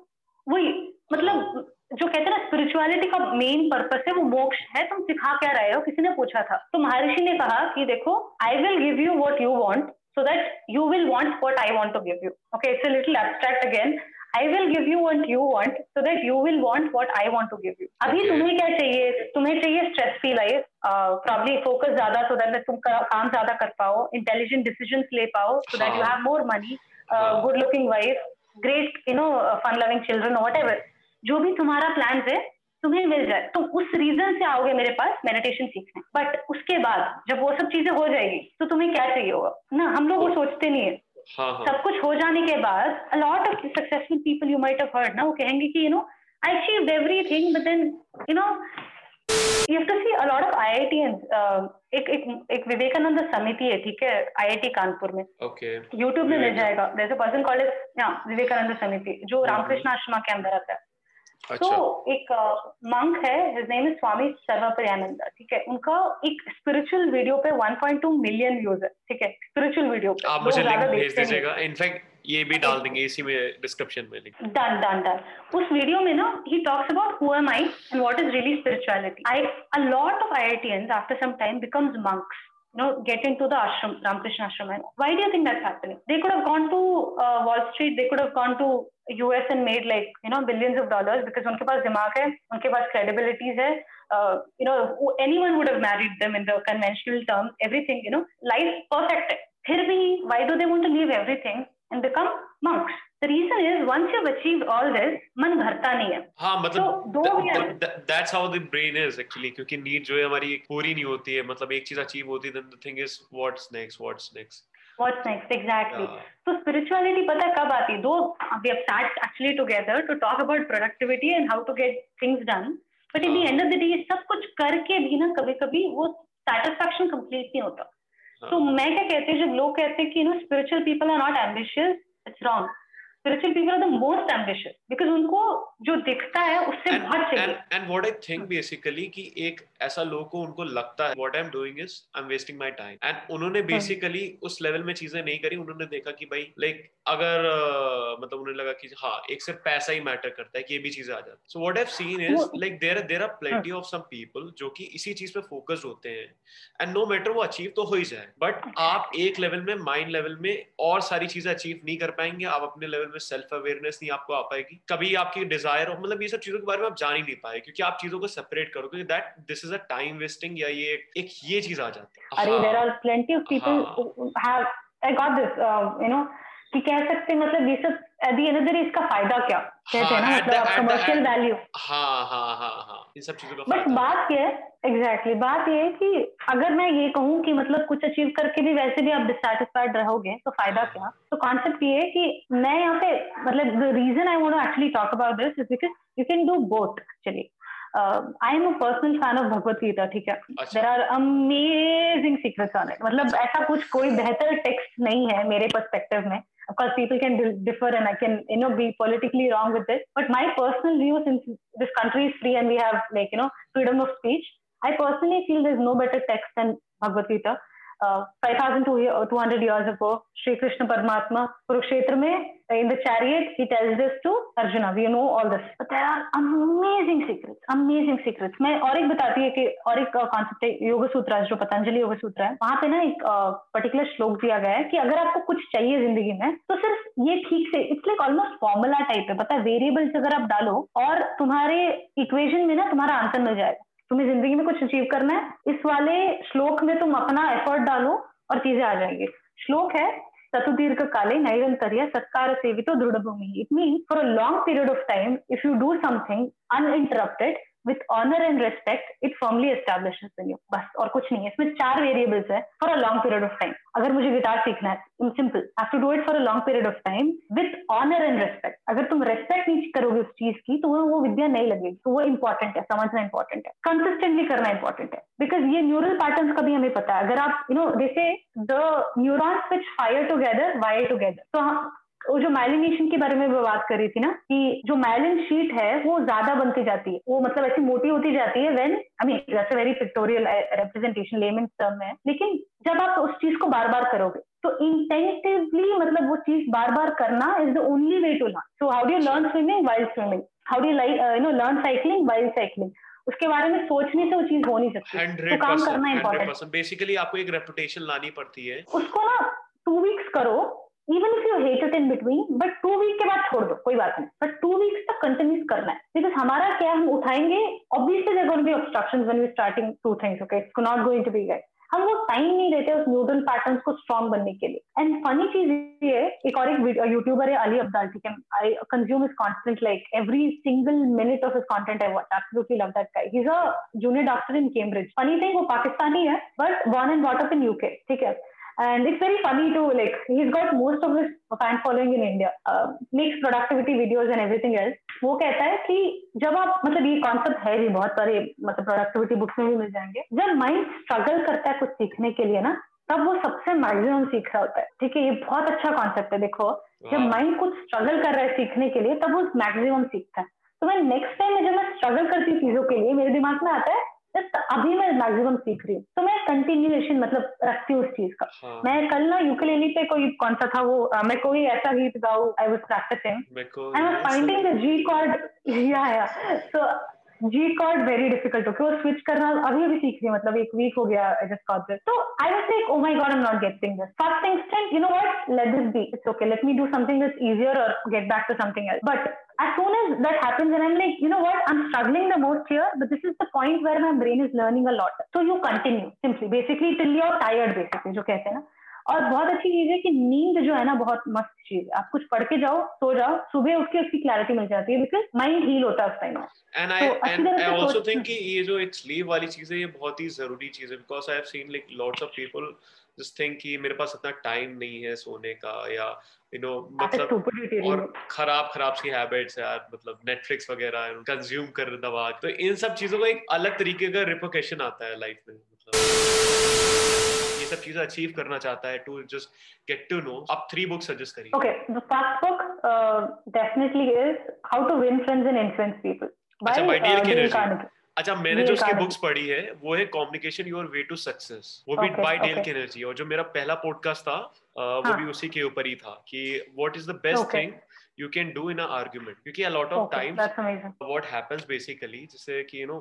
वही, मतलब जो कहते हैं ना स्पिरिचुअलिटी का मेन पर्पस है वो मोक्ष है. तुम सिखा क्या रहे हो, किसी ने पूछा था. तो महर्षि ने कहा कि देखो, I will give you what you want so that you will want what I want to give you. Okay, it's a little abstract again. I will give you what you want so that you will want what I want to give you. अभी तुम्हें क्या चाहिए, तुम्हें चाहिए stress free life, probably focus ज्यादा so that तुम काम ज्यादा कर पाओ, इंटेलिजेंट डिसीजन ले पाओ so that you have more money, good looking wife, great you know fun loving children, whatever जो भी तुम्हारा प्लान है तुम्हें मिल जाए. तो उस रीजन से आओगे मेरे पास मेडिटेशन सीखने. बट उसके बाद जब वो सब चीजें हो जाएगी तो तुम्हें क्या चाहिए होगा ना, हम लोग वो सोचते नहीं है. हाँ, हाँ. सब कुछ हो जाने के बाद a lot of successful people you might have heard ना, वो कहेंगे कि you know I achieved everything, but then you know you have to see a lot of IIT. एक एक एक विवेकानंद समिति है, ठीक है, आईआईटी कानपुर में. ओके, यूट्यूब में मिल जाएगा. There is a person called as Vivekananda Samiti जो रामकृष्ण आश्रम के अंदर आता है. तो एक मंक है, his name is Swami Sarvapriyananda. ठीक है, उनका एक स्पिरिचुअल वीडियो पे one point two million views है. ठीक है, स्पिरिचुअल वीडियो पे आप मुझे लिंक भेज दीजिएगा, इनफैक्ट ये भी डाल देंगे इसी में डिस्क्रिप्शन में लिंक. Done done done. उस वीडियो में ना he talks about who am I and what is really spirituality. I a lot of IITians after some time becomes monks, you know, get into the ashram, Ramakrishna ashram. Why do you think that's happening? They could have gone to uh, Wall Street, they could have gone to U S and made like, you know, billions of dollars because उनके पास दिमाग है, उनके पास credibilities है, uh, you know, anyone would have married them in the conventional terms, everything, you know, life perfect. फिर भी, why do they want to leave everything and become marks. The reason is once you've achieved all this, man bharta nahi hai. हाँ, मतलब so, th- th- th- that's how the brain is actually. क्योंकि need जो है हमारी पूरी नहीं होती है, मतलब एक चीज achieve होती है, then the thing is what's next, what's next. What's next, exactly. Yeah. So spirituality पता कब आती? Though we have sat actually together to talk about productivity and how to get things done, but at uh-huh. the end of the day, सब कुछ करके भी ना कभी कभी वो satisfaction complete नहीं होता. तो मैं क्या कहती हूँ, जब लोग कहते हैं कि you know spiritual people are not ambitious, it's wrong. Spiritual people are the most ambitious because उनको जो दिखता है उससे बहुत चाहिए. And what I think basically कि एक ऐसा लोग को उनको लगता है what I am doing is I am wasting my time, and उन्होंने बेसिकली उस लेवल में चीजें नहीं करी. उन्होंने देखा कि भाई लाइक अगर मतलब उन्हें लगा कि हाँ एक सिर्फ पैसा ही मैटर करता है कि ये भी चीजें आ जाती है. So what I have seen is like there there are plenty of some people जो कि इसी चीज पे फोकस्ड होते हैं एंड नो मैटर वो अचीव तो हो ही जाए, बट आप एक लेवल में माइंड लेवल में और सारी चीजें अचीव नहीं कर पाएंगे. आप अपने लेवल में सेल्फ अवेयरनेस नहीं आपको आ पाएगी, कभी आपकी डिजायर मतलब ये सब चीजों के बारे में आप जान ही नहीं पाए क्योंकि आप चीजों को सेपरेट करोगे. That this is a time wasting या ये एक ये चीज आ जाती है. अरे there are plenty of people have I got this you know कि कह सकते हैं मतलब ये सब at the end of the day इसका फायदा क्या कहते हैं ना, मतलब कमर्शियल वैल्यू. हां हां हां हां इन सब चीजों का. बट बात ये एग्जैक्टली बात ये है कि अगर मैं ये कहूं कि मतलब कुछ अचीव करके भी वैसे भी आप डिससैटिस्फाइड रहोगे तो फायदा क्या. तो कॉन्सेप्ट ये है कि मैं यहाँ पे मतलब the reason I want to actually talk about this is because you can do both actually. I am a personal fan of Bhagavad Gita, ठीक है. There are amazing secrets on it, मतलब ऐसा कुछ कोई बेहतर टेक्स्ट नहीं है मेरे पर्सपेक्टिव में. Of course, people can differ and I can, you know, be politically wrong with this. But my personal view, since this country is free and we have, like, you know, freedom of speech, I personally feel there's no better text than Bhagavad Gita. Uh, five thousand two hundred years ago, Sri Krishna Paramatma, Kurukshetra mein, in the chariot, he tells this to Arjuna. We know all this. But there are amazing secrets, amazing secrets. मैं और एक बताती है कि और एक concept है Yoga Sutras, जो पतंजलि Yoga Sutra है, वहाँ पे ना एक particular श्लोक दिया गया है कि अगर आपको कुछ चाहिए जिंदगी में तो सिर्फ ये ठीक से it's like almost formula type है, पता है, variables अगर आप डालो और तुम्हारे equation में ना तुम्हारा आंसर मिल जाएगा. तुम्हें जिंदगी में कुछ अचीव करना है, इस वाले श्लोक में तुम अपना एफर्ट डालो और चीजें आ जाएंगी. श्लोक है सतुदीर्घ काले नैरंतर्य सत्कार सेवितो दृढ़भूमि. It means for a long period of time if you do something uninterrupted with honor and respect, it firmly establishes in you. बस और कुछ नहीं है. इसमें चार variables है for a long period of time. अगर मुझे गिटार सीखना है, simple, I have to do it for a long period of time with honor and respect. अगर तुम respect नहीं करोगे उस चीज की तो वो विद्या नहीं लगेगी. तो वो important है, समझना important है, consistently करना important है, because ये neural patterns का भी हमें पता है. अगर आप you know जैसे the neurons which fire together wire together, तो हम वो जो मायलिनेशन के बारे में बात कर रही थी ना कि जो मायलिन शीट है वो ज्यादा बनती जाती है, वो मतलब ऐसी मोटी होती जाती है. When I mean that's a very pictorial representation layman term है, लेकिन जब आप उस चीज को बार बार करोगे तो इंटेंटिवली मतलब वो चीज बार बार करना is the only way to learn. So how do you learn swimming while swimming, how do you know learn cycling while cycling. उसके बारे में सोचने से वो चीज हो नहीं सकती, तो काम करना इंपॉर्टेंट है. बेसिकली आपको एक रेपुटेशन लानी पड़ती है. उसको ना टू वीक्स करो, even if you hate it in between, but two week के बाद छोड़ दो, कोई बात नहीं, but two weeks तक continuous करना है. Because हमारा क्या, हम उठाएंगे obviously there are going to be obstructions when we starting two things, okay, it's not going to be good. हम वो टाइम नहीं देते उस न्यूट्रल पैटर्न्स को स्ट्रॉन्ग बनने के लिए. एंड फनी चीज ये है, एक और एक यूट्यूबर है अली अब्दाल, ठीक है. I consume his content like every single minute of his content I watch, absolutely love that guy. He is a junior doctor in Cambridge. Funny thing वो पाकिस्तानी है but born and brought up in UK, ठीक है. And it's very funny too, like he's got most of his fan following in India, uh, makes productivity videos and everything else. वो कहता है कि जब आप मतलब ये concept है भी बहुत सारे मतलब productivity books में भी मिल जाएंगे, जब mind struggle करता है कुछ सीखने के लिए ना तब वो सबसे maximum सीख रहा होता है, ठीक है. ये बहुत अच्छा concept है. देखो जब mind कुछ struggle कर रहा है सीखने के लिए तब वो maximum सीखता है. तो मैं next time जब मैं struggle करती हूँ चीजों के लिए मेरे दिमाग में आता है अभी मैं मैक्सिमम सीख रही हूँ, तो मैं कंटिन्यूएशन मतलब रखती हूँ उस चीज का. हाँ. मैं कल ना यूकेलेली पे कोई कौन सा था वो आ, मैं कोई ऐसा गीत गाऊ, I was practising, I was finding the G chord, yeah yeah so G chord very difficult. Okay, वो स्विच करना अभी अभी सीख रही है, मतलब एक वीक हो गया आई जस्ट गॉट दिस. तो I was like oh my God I am not getting this. First instant you know what, let this be, it's okay, let me do something that's easier और get back to something else. But as soon as that happens and I'm like, you know what, I'm struggling the most here, but this is the point where my brain is learning a lot. So you continue simply, basically till you're tired, basically, जो कहते हैं ना. और बहुत अच्छी चीज है कि नींद जो है ना बहुत मस्त चीज है, आप कुछ पढ़ के जाओ, सो जाओ, सुबह उठ के उसकी क्लैरिटी मिल जाती है बिकॉज माइंड हील होता है उस time. And I and I also think कि ये जो एक स्लीप वाली चीज है ये बहुत ही जरूरी चीज है because I have seen like lots of people just think कि मेरे पास इतना टाइम नहीं है सोने का या यू नो मतलब और खराब खराब सी हैबिट्स यार मतलब नेटफ्लिक्स वगैरह कंज्यूम कर दवा, तो इन सब चीजों का एक अलग तरीके का रिपरकशन आता है लाइफ में। मतलब ये सब चीजें अचीव करना चाहता है to just get to know, आप थ्री बुक सजेस्ट करिए। Okay, the first book definitely is how to win friends and influence people by Dale Carnegie. अच्छा, मैंने जो उसकी बुक्स पढ़ी है वो है communication your way to success, वो भी बाय डेल कैनेगी, और जो मेरा पहला पॉडकास्ट था वो भी उसी के ऊपर ही था कि what is the best thing you can do in a argument, क्योंकि a lot of times what happens basically जैसे कि यू नो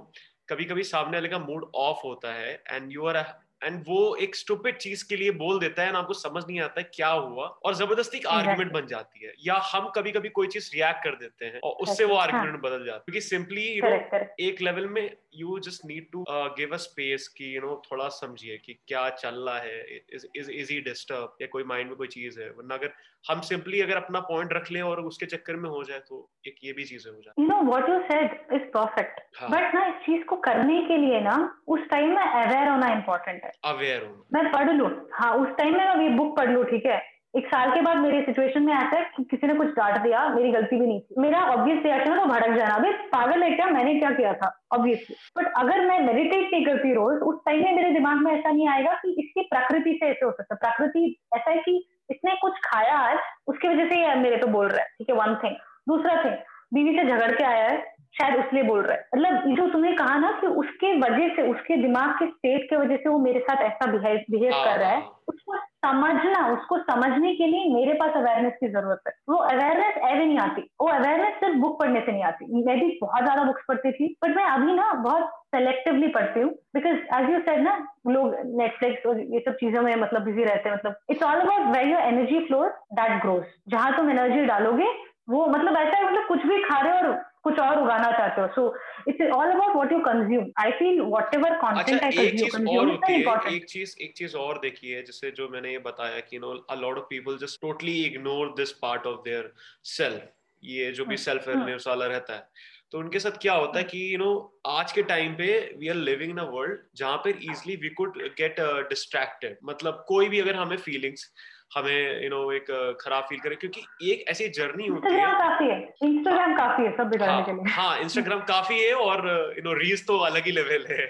कभी कभी सामने वाले का मूड ऑफ होता है एंड यू आर एंड वो एक स्टूपिड चीज के लिए बोल देता है एंड आपको समझ नहीं आता है क्या हुआ और जबरदस्ती एक आर्ग्यूमेंट बन जाती है, या हम कभी कभी कोई चीज रिएक्ट कर देते हैं और उससे वो आर्ग्यूमेंट बदल जाता है, क्योंकि सिंपली यू नो एक लेवल में you just need to give a space कि यू नो थोड़ा समझिए कि क्या चल रहा है, इज इज ही डिस्टर्ब या कोई माइंड में कोई चीज है, वरना अगर हम सिंपली अगर अपना पॉइंट रख ले और उसके चक्कर में हो जाए तो एक ये भी चीजें हो जाती है। You know what you said is perfect, but ना इस चीज को करने के लिए ना उस टाइम में अवेयर होना इम्पोर्टेंट है। अवेयर हो, मैं पढ़ लूँ, हाँ उस टाइम में मैं ये बुक पढ़ लूँ, ठीक है, एक साल के बाद मेरे सिचुएशन में आता है कि किसी ने कुछ डांट दिया, मेरी गलती भी नहीं थी, मेरा ऑब्वियसली एक्शन तो भड़क जाना, अबे पागल है क्या, मैंने क्या किया था ऑब्वियसली। बट अगर मैं मेडिटेट नहीं करती रोज, उस टाइम में मेरे दिमाग में ऐसा नहीं आएगा कि इसकी प्रकृति से ऐसे हो सकता है, प्रकृति ऐसा है कि इसने कुछ खाया आज उसकी वजह से ये मेरे तो बोल रहा है, ठीक है, वन थिंग। दूसरा थिंग, बीवी से झगड़ के आया है शायद उसलिए बोल रहा है, मतलब जो तुमने कहा ना कि उसके वजह से, उसके दिमाग के स्टेट के वजह से वो मेरे साथ ऐसा बिहेव बिहेव कर रहा है, उसको समझना, उसको समझने के लिए मेरे पास अवेयरनेस की जरूरत है। वो अवेयरनेस ऐसे नहीं आती, वो अवेयरनेस सिर्फ बुक पढ़ने से नहीं आती। मैं भी बहुत ज्यादा बुक्स पढ़ती थी बट मैं अभी ना बहुत सेलेक्टिवली पढ़ती हूँ बिकॉज एज यू सेड ना लोग नेटफ्लिक्स और ये सब चीजों में मतलब बिजी रहते हैं, मतलब it's all about where your energy flows that grows, जहां तुम एनर्जी डालोगे वो मतलब ऐसा है मतलब कुछ भी खा रहे हो और कुछ और उगाना चाहते हो, so it's all about what you consume. I feel whatever content I consume is एक चीज एक चीज और देखिए, जैसे जो मैंने ये बताया कि no a lot of people just totally ignore this part of their self, ये जो भी सेल्फ अवेयरनेस वाला रहता है, तो उनके साथ क्या होता है कि यू नो आज के टाइम पे we are living in a world जहाँ पे easily we could get distracted, मतलब कोई भी अगर हमें फीलिंग्स हमें यू नो एक खराब फील करे, क्योंकि एक ऐसी जर्नी होती है, काफी है इंस्टाग्राम काफी है सब बिगाड़ने के लिए, हाँ इंस्टाग्राम काफी है और यू नो रील्स तो अलग ही लेवल है,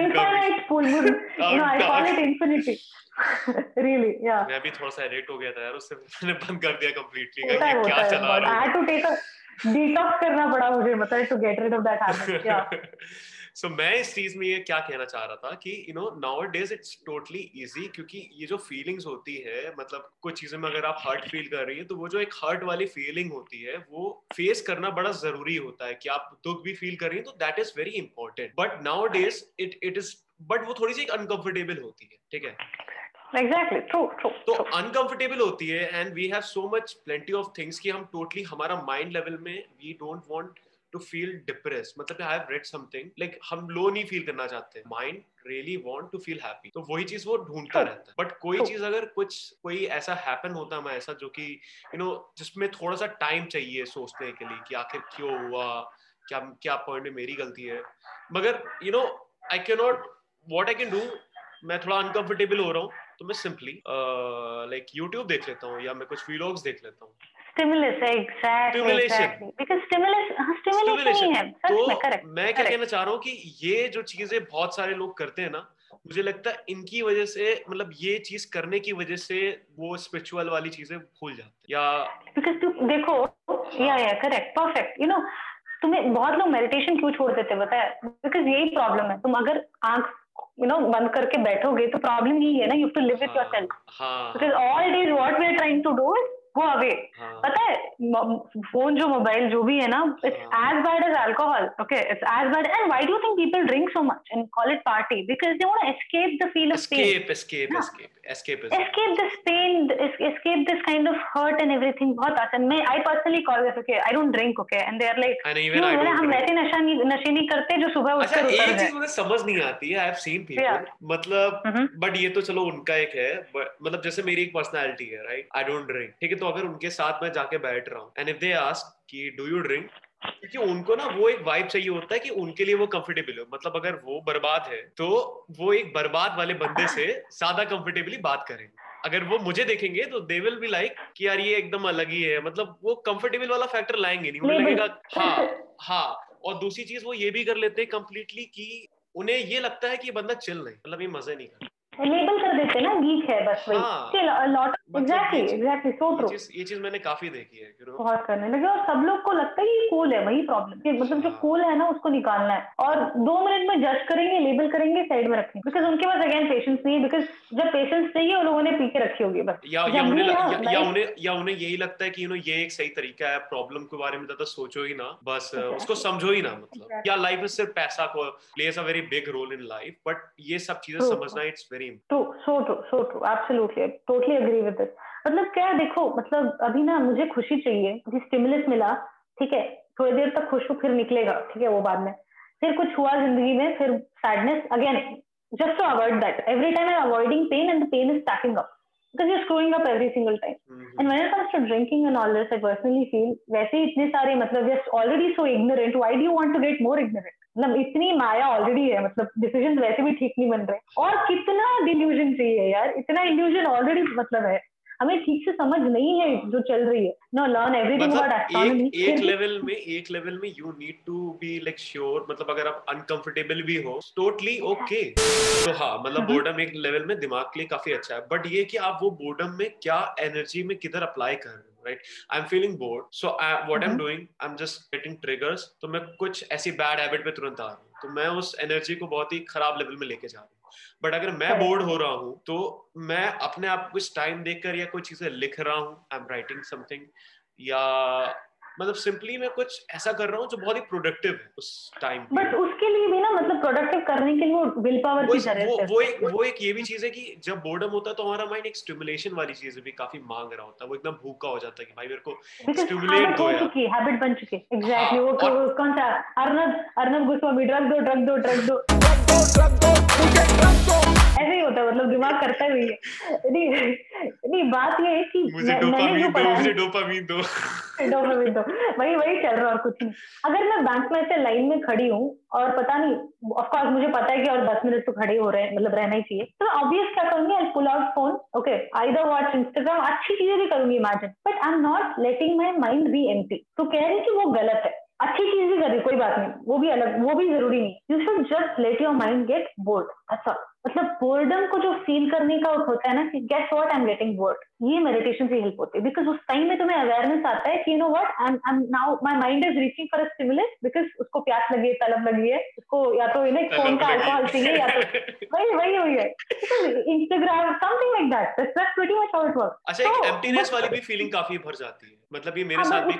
infinite pool no I call it infinity really या। मैं भी थोड़ा सा एडिक्ट हो गया था यार उससे, मैंने बंद कर दिया कंप्लीटली, क्या चला रहा है, I had to take a detox करना पड़ा मुझे मतलब to get rid of that habit या। सो so, मैं इस चीज में ये क्या कहना चाह रहा था कि you know nowadays it's totally easy, क्योंकि ये जो फीलिंग्स होती है मतलब कुछ चीजें में अगर आप हर्ट फील कर रही है तो वो जो एक हर्ट वाली फीलिंग होती है वो फेस करना बड़ा जरूरी होता है, कि आप दुख भी फील कर रही है तो that is very important, but nowadays it it is but वो थोड़ी सी अनकंफर्टेबल होती है, ठीक है, Exactly, true, true, तो अनकंफर्टेबल होती है and we have so much plenty of things कि हम टोटली हमारा माइंड लेवल में we don't want to feel depress, मतलब I have read something like हम लो नहीं फील करना चाहते, mind really want to feel happy, तो वही चीज वो ढूंढता रहता है, बट कोई चीज अगर कुछ कोई ऐसा हैपन होता है हमारे ऐसा जो कि यू नो जिसमें थोड़ा सा टाइम चाहिए सोचने के लिए कि आखिर क्यों हुआ, क्या क्या पॉइंट में मेरी गलती है, मगर you know I can not what I can do, मैं थोड़ा अनकंफर्टेबल हो रहा हूँ तो मैं सिंपली लाइक यूट्यूब देख लेता हूँ या मैं कुछ व्लॉग्स देख लेता हूँ, स्टिमुलस है, एग्जैक्टली स्टिमुलेशन, बिकॉज़ स्टिमुलस हां स्टिमुलेशन है, तो मैं क्या कहना चाह रहा हूँ कि ये जो चीजें बहुत सारे लोग करते हैं ना, मुझे लगता है इनकी वजह से मतलब ये चीज करने की वजह से वो स्पिरिचुअल वाली चीजें भूल जाते हैं या बिकॉज़ तू देखो या या करेक्ट परफेक्ट, यू नो तुम्हें बहुत लोग मेडिटेशन क्यों छोड़ देते हैं बताया, बिकॉज़ यही प्रॉब्लम है, तुम अगर आंख You know, बंद करके बैठोगे तो प्रॉब्लम यही है ना, you have to live with yourself. Because all days what we are trying to do is go away. पता है फोन जो मोबाइल जो भी है ना, it's as bad as alcohol. Okay, it's as bad. And why do you think people drink so much and call it party? Because they want to escape the feel of pain. Escape escape escape escape escape this pain, escape this kind of hurt and everything. बहुत आसान. मैं I personally call this. Okay, I don't drink. Okay, and they are like हम ऐसे नशा नहीं नशे नहीं करते जो सुबह उठकर होता है. एक चीज मुझे समझ नहीं आती है. आई हैव सीन पीपल, मतलब बट ये तो चलो उनका एक है, मतलब जैसे मेरी एक पर्सनालिटी है, राइट, आई डोंट ड्रिंक. ठीक है, तो अगर उनके साथ मैं जाके बैठ रहा हूँ एंड इफ दे आस्क कि डू यू ड्रिंक, क्योंकि उनको ना वो एक वाइब चाहिए होता है कि उनके लिए वो कंफर्टेबल हो. मतलब अगर वो बर्बाद है तो वो एक बर्बाद वाले बंदे से ज्यादा कंफर्टेबली बात करेंगे. अगर वो मुझे देखेंगे तो दे विल बी लाइक कि यार ये एकदम अलग ही है. मतलब वो कंफर्टेबल वाला फैक्टर लाएंगे नहीं, उन्हें लगेगा हाँ हाँ. और दूसरी चीज वो ये भी कर लेते हैं कंप्लीटली कि उन्हें ये लगता है कि ये बंदा चिल नहीं, मतलब ये मजे नहीं कर, लेबल कर देते ना, गीक है बस वही. Exactly exactly so true. ये चीज मैंने काफी देखी है, बहुत करने लगे और सब लोग को लगता है ये कूल है. वही प्रॉब्लम, मतलब जो कूल है ना उसको निकालना है और दो मिनट में जज करेंगे, लेबल करेंगे, साइड में रखेंगे. बिकॉज उनके पास अगेन पेशेंस नहीं है. बिकॉज जब पेशेंस चाहिए उन लोगों ने पी के रखी होगी बस. या उन्हें यही लगता है कि ये एक सही तरीका है, प्रॉब्लम के बारे में ज्यादा सोचो ही ना, बस उसको समझो ही ना. मतलब या लाइफ में सिर्फ पैसा को plays a very big role in life, but ये सब चीजें समझना it's very True, so true, so true, absolutely, I totally agree with this. मतलब क्या देखो, मतलब अभी ना मुझे खुशी चाहिए, मुझे स्टिमुलस मिला, ठीक है, थोड़ी देर तक खुश हूँ, फिर निकलेगा, ठीक है, वो बाद में फिर कुछ हुआ जिंदगी में, फिर sadness again. Just to avoid that every time, I am avoiding pain and the pain is stacking up because you're screwing up every single time. Mm-hmm. And when it comes to drinking and all this, I personally feel वैसे ही इतने सारे, मतलब just already so ignorant, why do you want to get more ignorant? मतलब इतनी माया already है, मतलब decisions वैसे भी ठीक नहीं बन रहे. और कितना delusion चाहिए यार, इतना illusion already मतलब है, हमें ठीक से समझ नहीं है जो चल रही है. No, learn everything about astronomy. एक, एक लेवल में एक लेवल में you need to be like sure, मतलब अगर आप uncomfortable भी हो, totally okay. तो हाँ, मतलब boredom एक लेवल में दिमाग के लिए काफी अच्छा है, but ये कि आप वो boredom में क्या energy में किधर apply कर रहे हो. Right, I'm feeling bored, so I, what mm-hmm. I'm doing, I'm just getting triggers. तो मैं कुछ ऐसी bad habit पे तुरंत आ रहा हूँ, तो मैं उस energy को बहुत ही खराब level में लेके जा रहा हूँ. But अगर मैं bored हो रहा हूँ तो मैं अपने आप कुछ time देकर या कोई चीजें लिख रहा हूँ, I'm writing something, या मतलब सिंपली मैं कुछ ऐसा कर रहा हूँ जो बहुत ही प्रोडक्टिव है उस टाइम. बट उसके लिए भी ना, मतलब प्रोडक्टिव करने के लिए वो विल पावर की जरूरत है. वो एक वो एक ये भी चीज है कि जब बोर्डम होता है तो हमारा माइंड एक स्टिमुलेशन वाली चीज भी काफी मांग रहा होता है. वो एकदम भूखा हो जाता है कि भाई मेरे को स्टिमुलेट दो. चुकी हैबिट बन चुकी. एग्जैक्टली. वो कौन सा अर्नब अर्नब गोस्वामी, ड्रग दो ड्रग दो ड्रग दो ऐसे ही होता है. मतलब दिमाग करता है वही है. नहीं, बात ये है कि मुझे डोपामीन दो डोपामीन दो वही वही चल रहा है और कुछ नहीं. अगर मैं बैंक में ऐसे लाइन में खड़ी हूँ और पता नहीं, ऑफ कोर्स मुझे पता है कि और दस मिनट तो खड़े हो रहे हैं, मतलब रहना ही चाहिए, तो ऑब्वियस क्या करूंगी, I pull out phone, okay, either watch Instagram, अच्छी चीजें भी करूंगी imagine, but I am not letting my mind be empty. तो कह रही कि वो गलत है. अच्छी चीज भी कर रही, कोई बात नहीं, वो भी अलग, वो भी जरूरी नहीं. You should just let your mind get bored. अच्छा, मतलब बोर्डम को जो फील करने का होता है ना कि guess what, I am getting bored, ये मेडिटेशन से हेल्प होती है. बिकॉज उस टाइम में तुम्हें अवेयरनेस आता है कि you know what, I am now my mind is reaching for a stimulus. Because उसको प्यास लगी है, तलब लगी है, उसको या तो यू नो फोन का अल्कोहल चाहिए, या तो वही वही हुई है Instagram, something like that. That's pretty much how it works. अच्छा, एक एम्प्टीनेस वाली भी फीलिंग काफी भर जाती है. मतलब ये मेरे साथ भी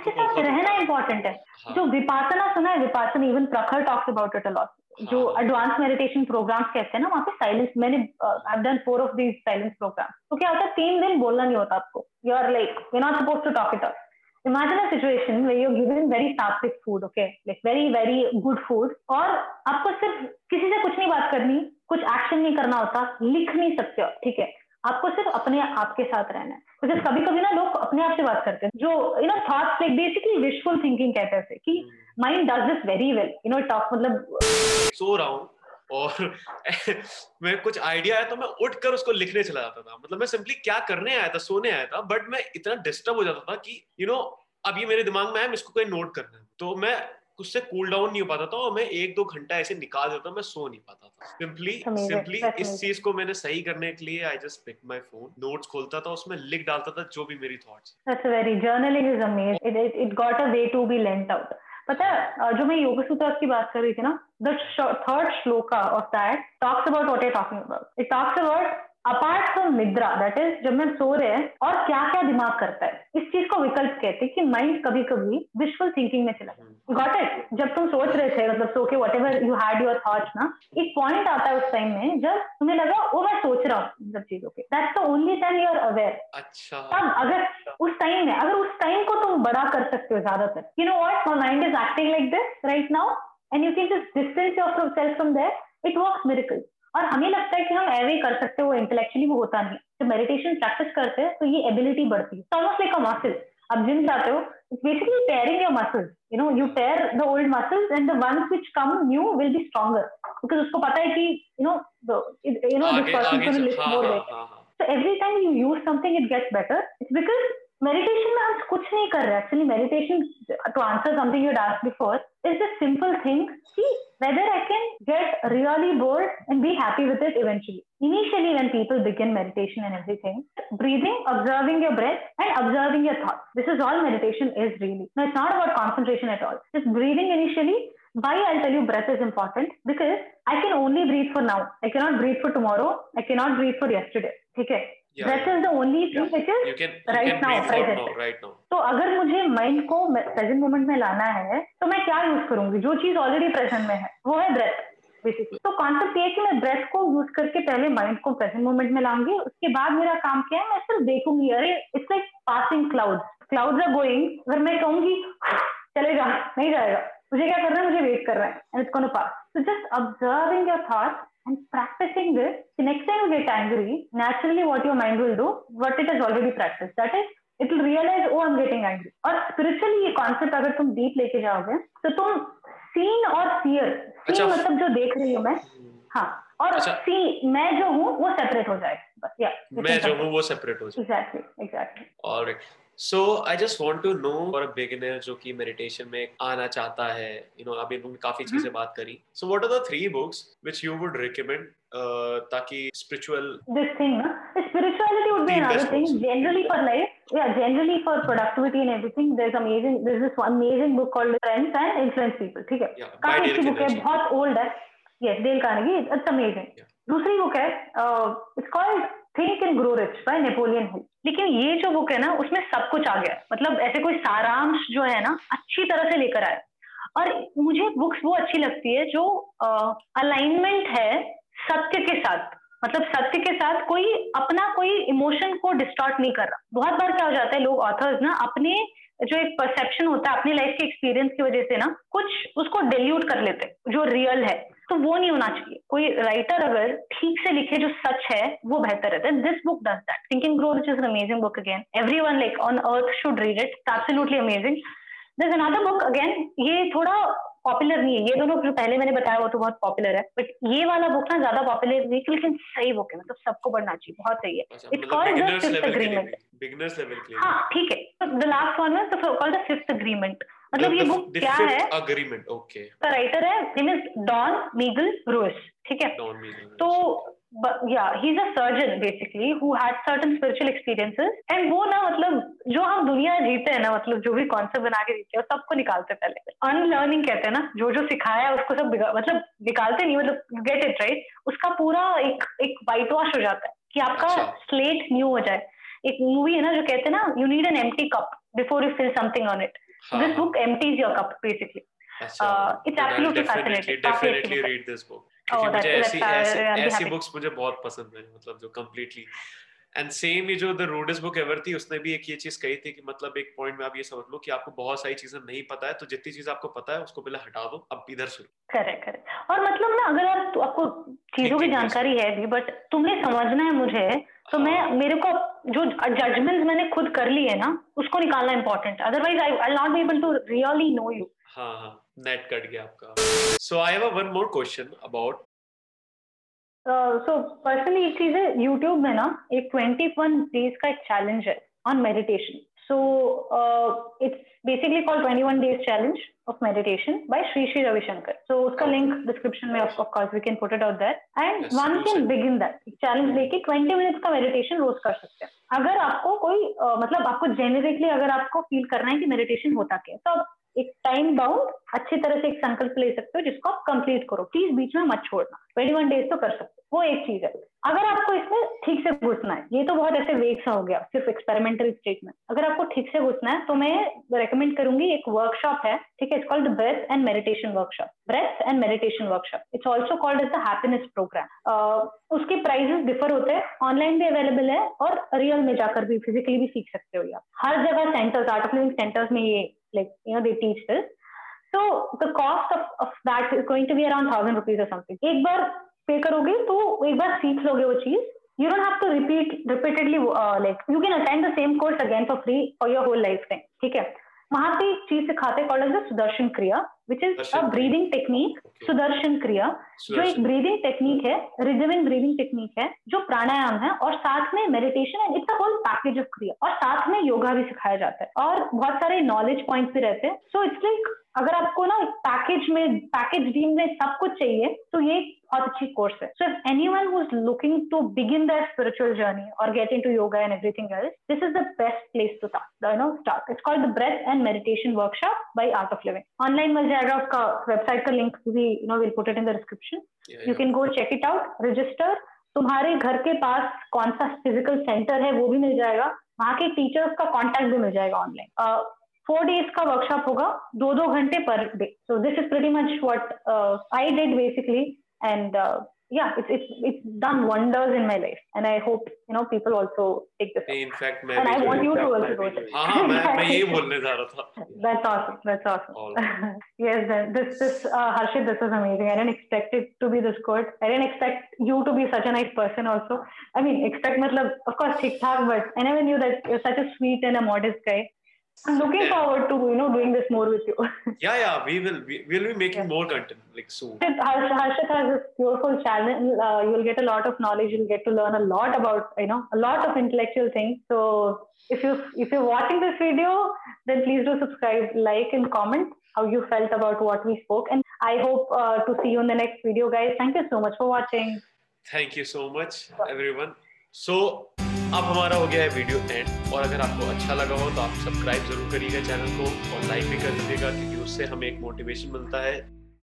रहना इंपॉर्टेंट है. जो विपासना सुना है, Vipassana even Prakhar talks about it a lot. जो एडवांस मेडिटेशन प्रोग्राम्स कहते हैं ना, वहाँ पे साइलेंस, मैंने I have done four of these silence programme. तो क्या होता है, तीन दिन बोलना नहीं होता आपको. You are like you are not supposed to talk it up. Imagine a situation where you're given very sattvic food, okay, like very very good food, और आपको सिर्फ किसी से कुछ नहीं बात करनी, कुछ एक्शन नहीं करना होता, लिख नहीं सकते हो, ठीक है, आपको सिर्फ अपने आप के साथ रहना है. तो जब कभी कभी ना लोग अपने आप से बात करते हैं, जो you know thoughts like basically wishful thinking कहते हैं कि mind does this very well, you know talk. मतलब सो रहा हूँ और मैं कुछ आइडिया आया तो मैं उठकर उसको लिखने चला जाता था. मतलब मैं सिंपली क्या करने आया था, सोने आया था, बट मैं इतना डिस्टर्ब हो जाता था कि यू नो अब ये मेरे दिमाग में है, इसको कोई नोट करना है, तो मैं उससे कूल डाउन नहीं हो पाता था और मैं एक दो घंटा ऐसे निकाल देता, मैं सो नहीं पाता था. सिंपली सिंपली इस चीज को मैंने सही करने के लिए I just pick my phone, notes खोलता था, उसमें लिख डालता था जो भी मेरी thoughts. That's very journaling is amazing. It it got a way to be lent out. पता है, जो मैं योगा सूत्र की बात कर रही थी ना, the third shloka of that talks about what I am talking about. It talks about apart from निद्रा, दैट इज जब मैं सो रहे हैं और क्या क्या दिमाग करता है, इस चीज को विकल्प कहते हैं कि माइंड कभी कभी विजुअल थिंकिंग में चला जाता है. Got it. जब तुम सोच रहे थे, मतलब सो के whatever you had your thoughts ना, एक पॉइंट आता है उस टाइम में जब तुम्हें लगा वो मैं सोच रहा हूँ सब चीजों के, that's the only time you are aware. अच्छा, तब अगर उस टाइम में, अगर उस टाइम को तुम बड़ा कर सकते हो ज्यादातर, you know what, my mind is acting like this right now and you can just distance yourself from there, it works miracle. और हमें लगता है कि हम एवे कर सकते हैं, वो इंटेलेक्चुअली वो होता नहीं. जब मेडिटेशन प्रैक्टिस करते हैं तो ये एबिलिटी बढ़ती है. Almost like a muscle. अब जिम जाते हो, it's basically tearing your muscles, you know, you tear the old muscles and the ones which come new will be stronger, because उसको पता है कि you know you know this person can lift more weight. So every time you use something it gets better. It's because meditation में हम कुछ नहीं कर रहे actually. Meditation, to answer something you had asked before, is a simple thing कि whether I can get really bored and be happy with it eventually. Initially, when people begin meditation and everything, breathing, observing your breath and observing your thoughts. This is all meditation is really. Now, it's not about concentration at all. Just breathing initially. Why I'll tell you breath is important? Because I can only breathe for now. I cannot breathe for tomorrow. I cannot breathe for yesterday. Okay? Yeah, breath yeah. is the only thing yeah. which is you can, you right can now, right now, right now. तो अगर मुझे mind को present moment में लाना है तो मैं क्या यूज करूंगी? जो चीज ऑलरेडी प्रेजेंट में है वो है ब्रेथ बेसिकली. तो कॉन्सेप्ट ये है कि मैं ब्रेथ को यूज करके पहले माइंड को प्रेजेंट मोमेंट में लाऊंगी, उसके बाद मेरा काम क्या है मैं सिर्फ देखूंगी. अरे it's like passing clouds, clouds are going. अगर मैं कहूंगी चले जाओ, नहीं जाएगा. मुझे क्या करना है? मुझे वेट करना है and it's gonna pass. So just observing your thoughts and practicing this, the next time you get angry, naturally what your mind will do, what it has already practiced, that is, it will realize, oh, I'm getting angry. और spiritually ये concept अगर तुम deep लेके जाओगे, तो तुम seen और fear, seen मतलब जो देख रही हूँ मैं, हाँ, और see, मैं जो हूँ वो separate हो जाएगा, बस, yeah. मैं जो हूँ वो separate हो जाएगा. Exactly, exactly. All right. So I just want to know for a beginner जो कि meditation में आना चाहता है, you know, अभी हमने काफी चीजें बात करी. So what are the three books which you would recommend uh, ताकि spiritual this thing ना, spirituality would be another thing generally for life, yeah, generally for productivity and everything. There's amazing, there's this one amazing book called Friends and Influence People. ठीक है, काफी अच्छी book है, बहुत old है. Yes, Dale Carnegie. It's amazing. दूसरी book है, it's called Think and Grow Rich by Napoleon Hill. लेकिन ये जो बुक है ना उसमें सब कुछ आ गया, मतलब ऐसे कोई सारांश जो है ना अच्छी तरह से लेकर आया. और मुझे बुक्स वो अच्छी लगती है जो अलाइनमेंट है सत्य के साथ, मतलब सत्य के साथ, कोई अपना कोई इमोशन को डिस्टॉर्ट नहीं कर रहा. बहुत बार क्या हो जाता है, लोग ऑथर्स ना अपने जो एक परसेप्शन होता है अपने लाइफ के एक्सपीरियंस की वजह से ना कुछ उसको डिल्यूट कर लेते हैं जो रियल है, तो वो नहीं होना चाहिए. कोई राइटर अगर ठीक से लिखे जो सच है वो बेहतर है. This book does that. Think and grow rich is an amazing book again. Everyone like on earth should read it. It's absolutely amazing. There is another book again, ये थोड़ा पॉपुलर नहीं है. ये दोनों जो पहले मैंने बताया वो तो बहुत पॉपुलर है, बट ये वाला बुक ना ज्यादा पॉपुलर नहीं, लेकिन सही बुक है, मतलब सबको पढ़ना चाहिए, बहुत सही है. It's called the fifth agreement. Beginners level के लिए, हां ठीक है. The last one is called the fifth agreement. मतलब ये बुक क्या है? अग्रीमेंट. ओके. द राइटर है name is Don Miguel Ruiz. ठीक है, डॉन मिगेल. तो But yeah, he's a surgeon basically who had certain spiritual experiences. And वो ना मतलब जो हम दुनिया जीते हैं ना, मतलब जो भी कॉन्सेप्ट बना के जीते हैं सबको निकालते पहले. अनलर्निंग कहते हैं ना, जो जो सिखाया उसको सब मतलब निकालते नहीं, मतलब get it right. उसका पूरा एक एक वाइट वॉश हो जाता है कि आपका स्लेट न्यू हो जाए. एक मूवी है ना जो कहते हैं ना, you need an empty cup before you fill something on it. This book empties your cup basically. It's absolutely fascinating. Definitely read this book. Oh, मुझे ऐसी ऐसी, ऐसी बुक्स मुझे बहुत पसंद है, मतलब जो कंप्लीटली एंड सेम ही जो द रूडेस्ट बुक एवर थी उसने भी एक ये चीज कही थी कि मतलब एक पॉइंट में आप ये समझ लो कि आपको बहुत सारी चीजें नहीं पता है, तो जितनी चीज आपको पता है उसको पहले हटा दो, अब इधर शुरू. Correct correct. और मतलब ना अगर आप तो आपको चीजों की जानकारी है भी, बट तुम्हें समझना है मुझे, तो मैं मेरे को जो जजमेंट्स मैंने खुद कर ली है ना उसको निकालना important. Otherwise I will not be able to really know you. हाँ हाँ, नेट कट गया आपका. So I have one more question about so personally एक चीज है, यूट्यूब में ना एक इक्कीस डेज का एक चैलेंज है on meditation. So it's basically called इक्कीस days challenge of meditation by Shri Shri Ravi Shankar. So उसका लिंक डिस्क्रिप्शन में of course we can put it out there and one can begin that challenge. लेके बीस मिनट्स का meditation रोज कर सकते हैं. अगर आपको कोई uh, मतलब आपको जेनेरिकली अगर आपको फील करना है कि मेडिटेशन होता क्या है, तो एक टाइम बाउंड अच्छी तरह से एक संकल्प ले सकते हो जिसको आप कंप्लीट करो, प्लीज बीच में मत छोड़ना। ट्वेंटी वन डेज तो कर सकते हो, वो एक चीज है। अगर आपको इसमें ठीक से घुसना है, ये तो बहुत ऐसे वेग सा हो गया सिर्फ एक्सपेरिमेंटल स्टेटमेंट, अगर आपको ठीक से घुसना है तो मैं रेकमेंड करूंगी एक वर्कशॉप है, ठीक है, it's called breath and meditation workshop, breath and meditation workshop, it's also called as the happiness program. उसके प्राइजेस डिफर होते हैं, ऑनलाइन भी अवेलेबल है और रियल में जाकर भी फिजिकली भी सीख सकते हो आप। हर जगह centres, art of living centres में ये like you know they teach this, so the cost of of that is going to be around thousand rupees or something. एक बार पे करोगे तो एक बार सीख लोगे वो चीज, you don't have to repeat repeatedly uh, like you can attend the same course again for free for your whole lifetime, ठीक है। वहां पे एक चीज सिखाते called as the सुदर्शन क्रिया, which is a breathing technique, okay. Sudarshan क्रिया जो एक breathing technique है, रिदमिक breathing technique है, जो प्राणायाम है और साथ में meditation है, it's a whole package of kriya, और साथ में योगा भी सिखाया जाता है और बहुत सारे नॉलेज पॉइंट्स भी रहते हैं। सो इट्स लाइक अगर आपको ना पैकेज में पैकेज डील में सब कुछ चाहिए तो ये बहुत अच्छी कोर्स है। So if anyone who is looking to begin that spiritual journey और get into yoga and everything else, this is the best place to start, you know start. It's called the breath and meditation workshop by art of living, online मिल जाएगा, उसका website का link भी you know will put it in the description, you can go check it out, register. तुम्हारे घर के पास कौन सा फिजिकल सेंटर है वो भी मिल जाएगा, वहाँ के टीचर्स का कॉन्टैक्ट भी मिल जाएगा। ऑनलाइन फोर डेज का वर्कशॉप होगा, दो दो घंटे पर day. So this is pretty much what I did basically, and yeah it's it's it's done wonders in my life and I hope you know people also take this in fact and I want you to also go to ha ha main main ye bolne ja raha tha that's awesome that's awesome right. yes then this this uh, Harshit, this is amazing. I didn't expect it to be this good. I didn't expect you to be such a nice person also. I mean expect matlab of course theek thaak, but I never knew that you're such a sweet and a modest guy. I'm looking yeah. forward to you know doing this more with you. yeah, yeah, we will. We will be making yeah. more content like soon. Harshit has this beautiful channel. Uh, you'll get a lot of knowledge. You'll get to learn a lot about you know a lot of intellectual things. So if you if you're watching this video, then please do subscribe, like, and comment how you felt about what we spoke. And I hope uh, to see you in the next video, guys. Thank you so much for watching. Thank you so much, everyone. So. अब हमारा हो गया है video and, और अगर आपको अच्छा लगा हो तो आप सब्सक्राइब जरूर करिएगा चैनल को और लाइक भी कर दीजिएगा, क्योंकि उससे हमें एक मोटिवेशन मिलता है।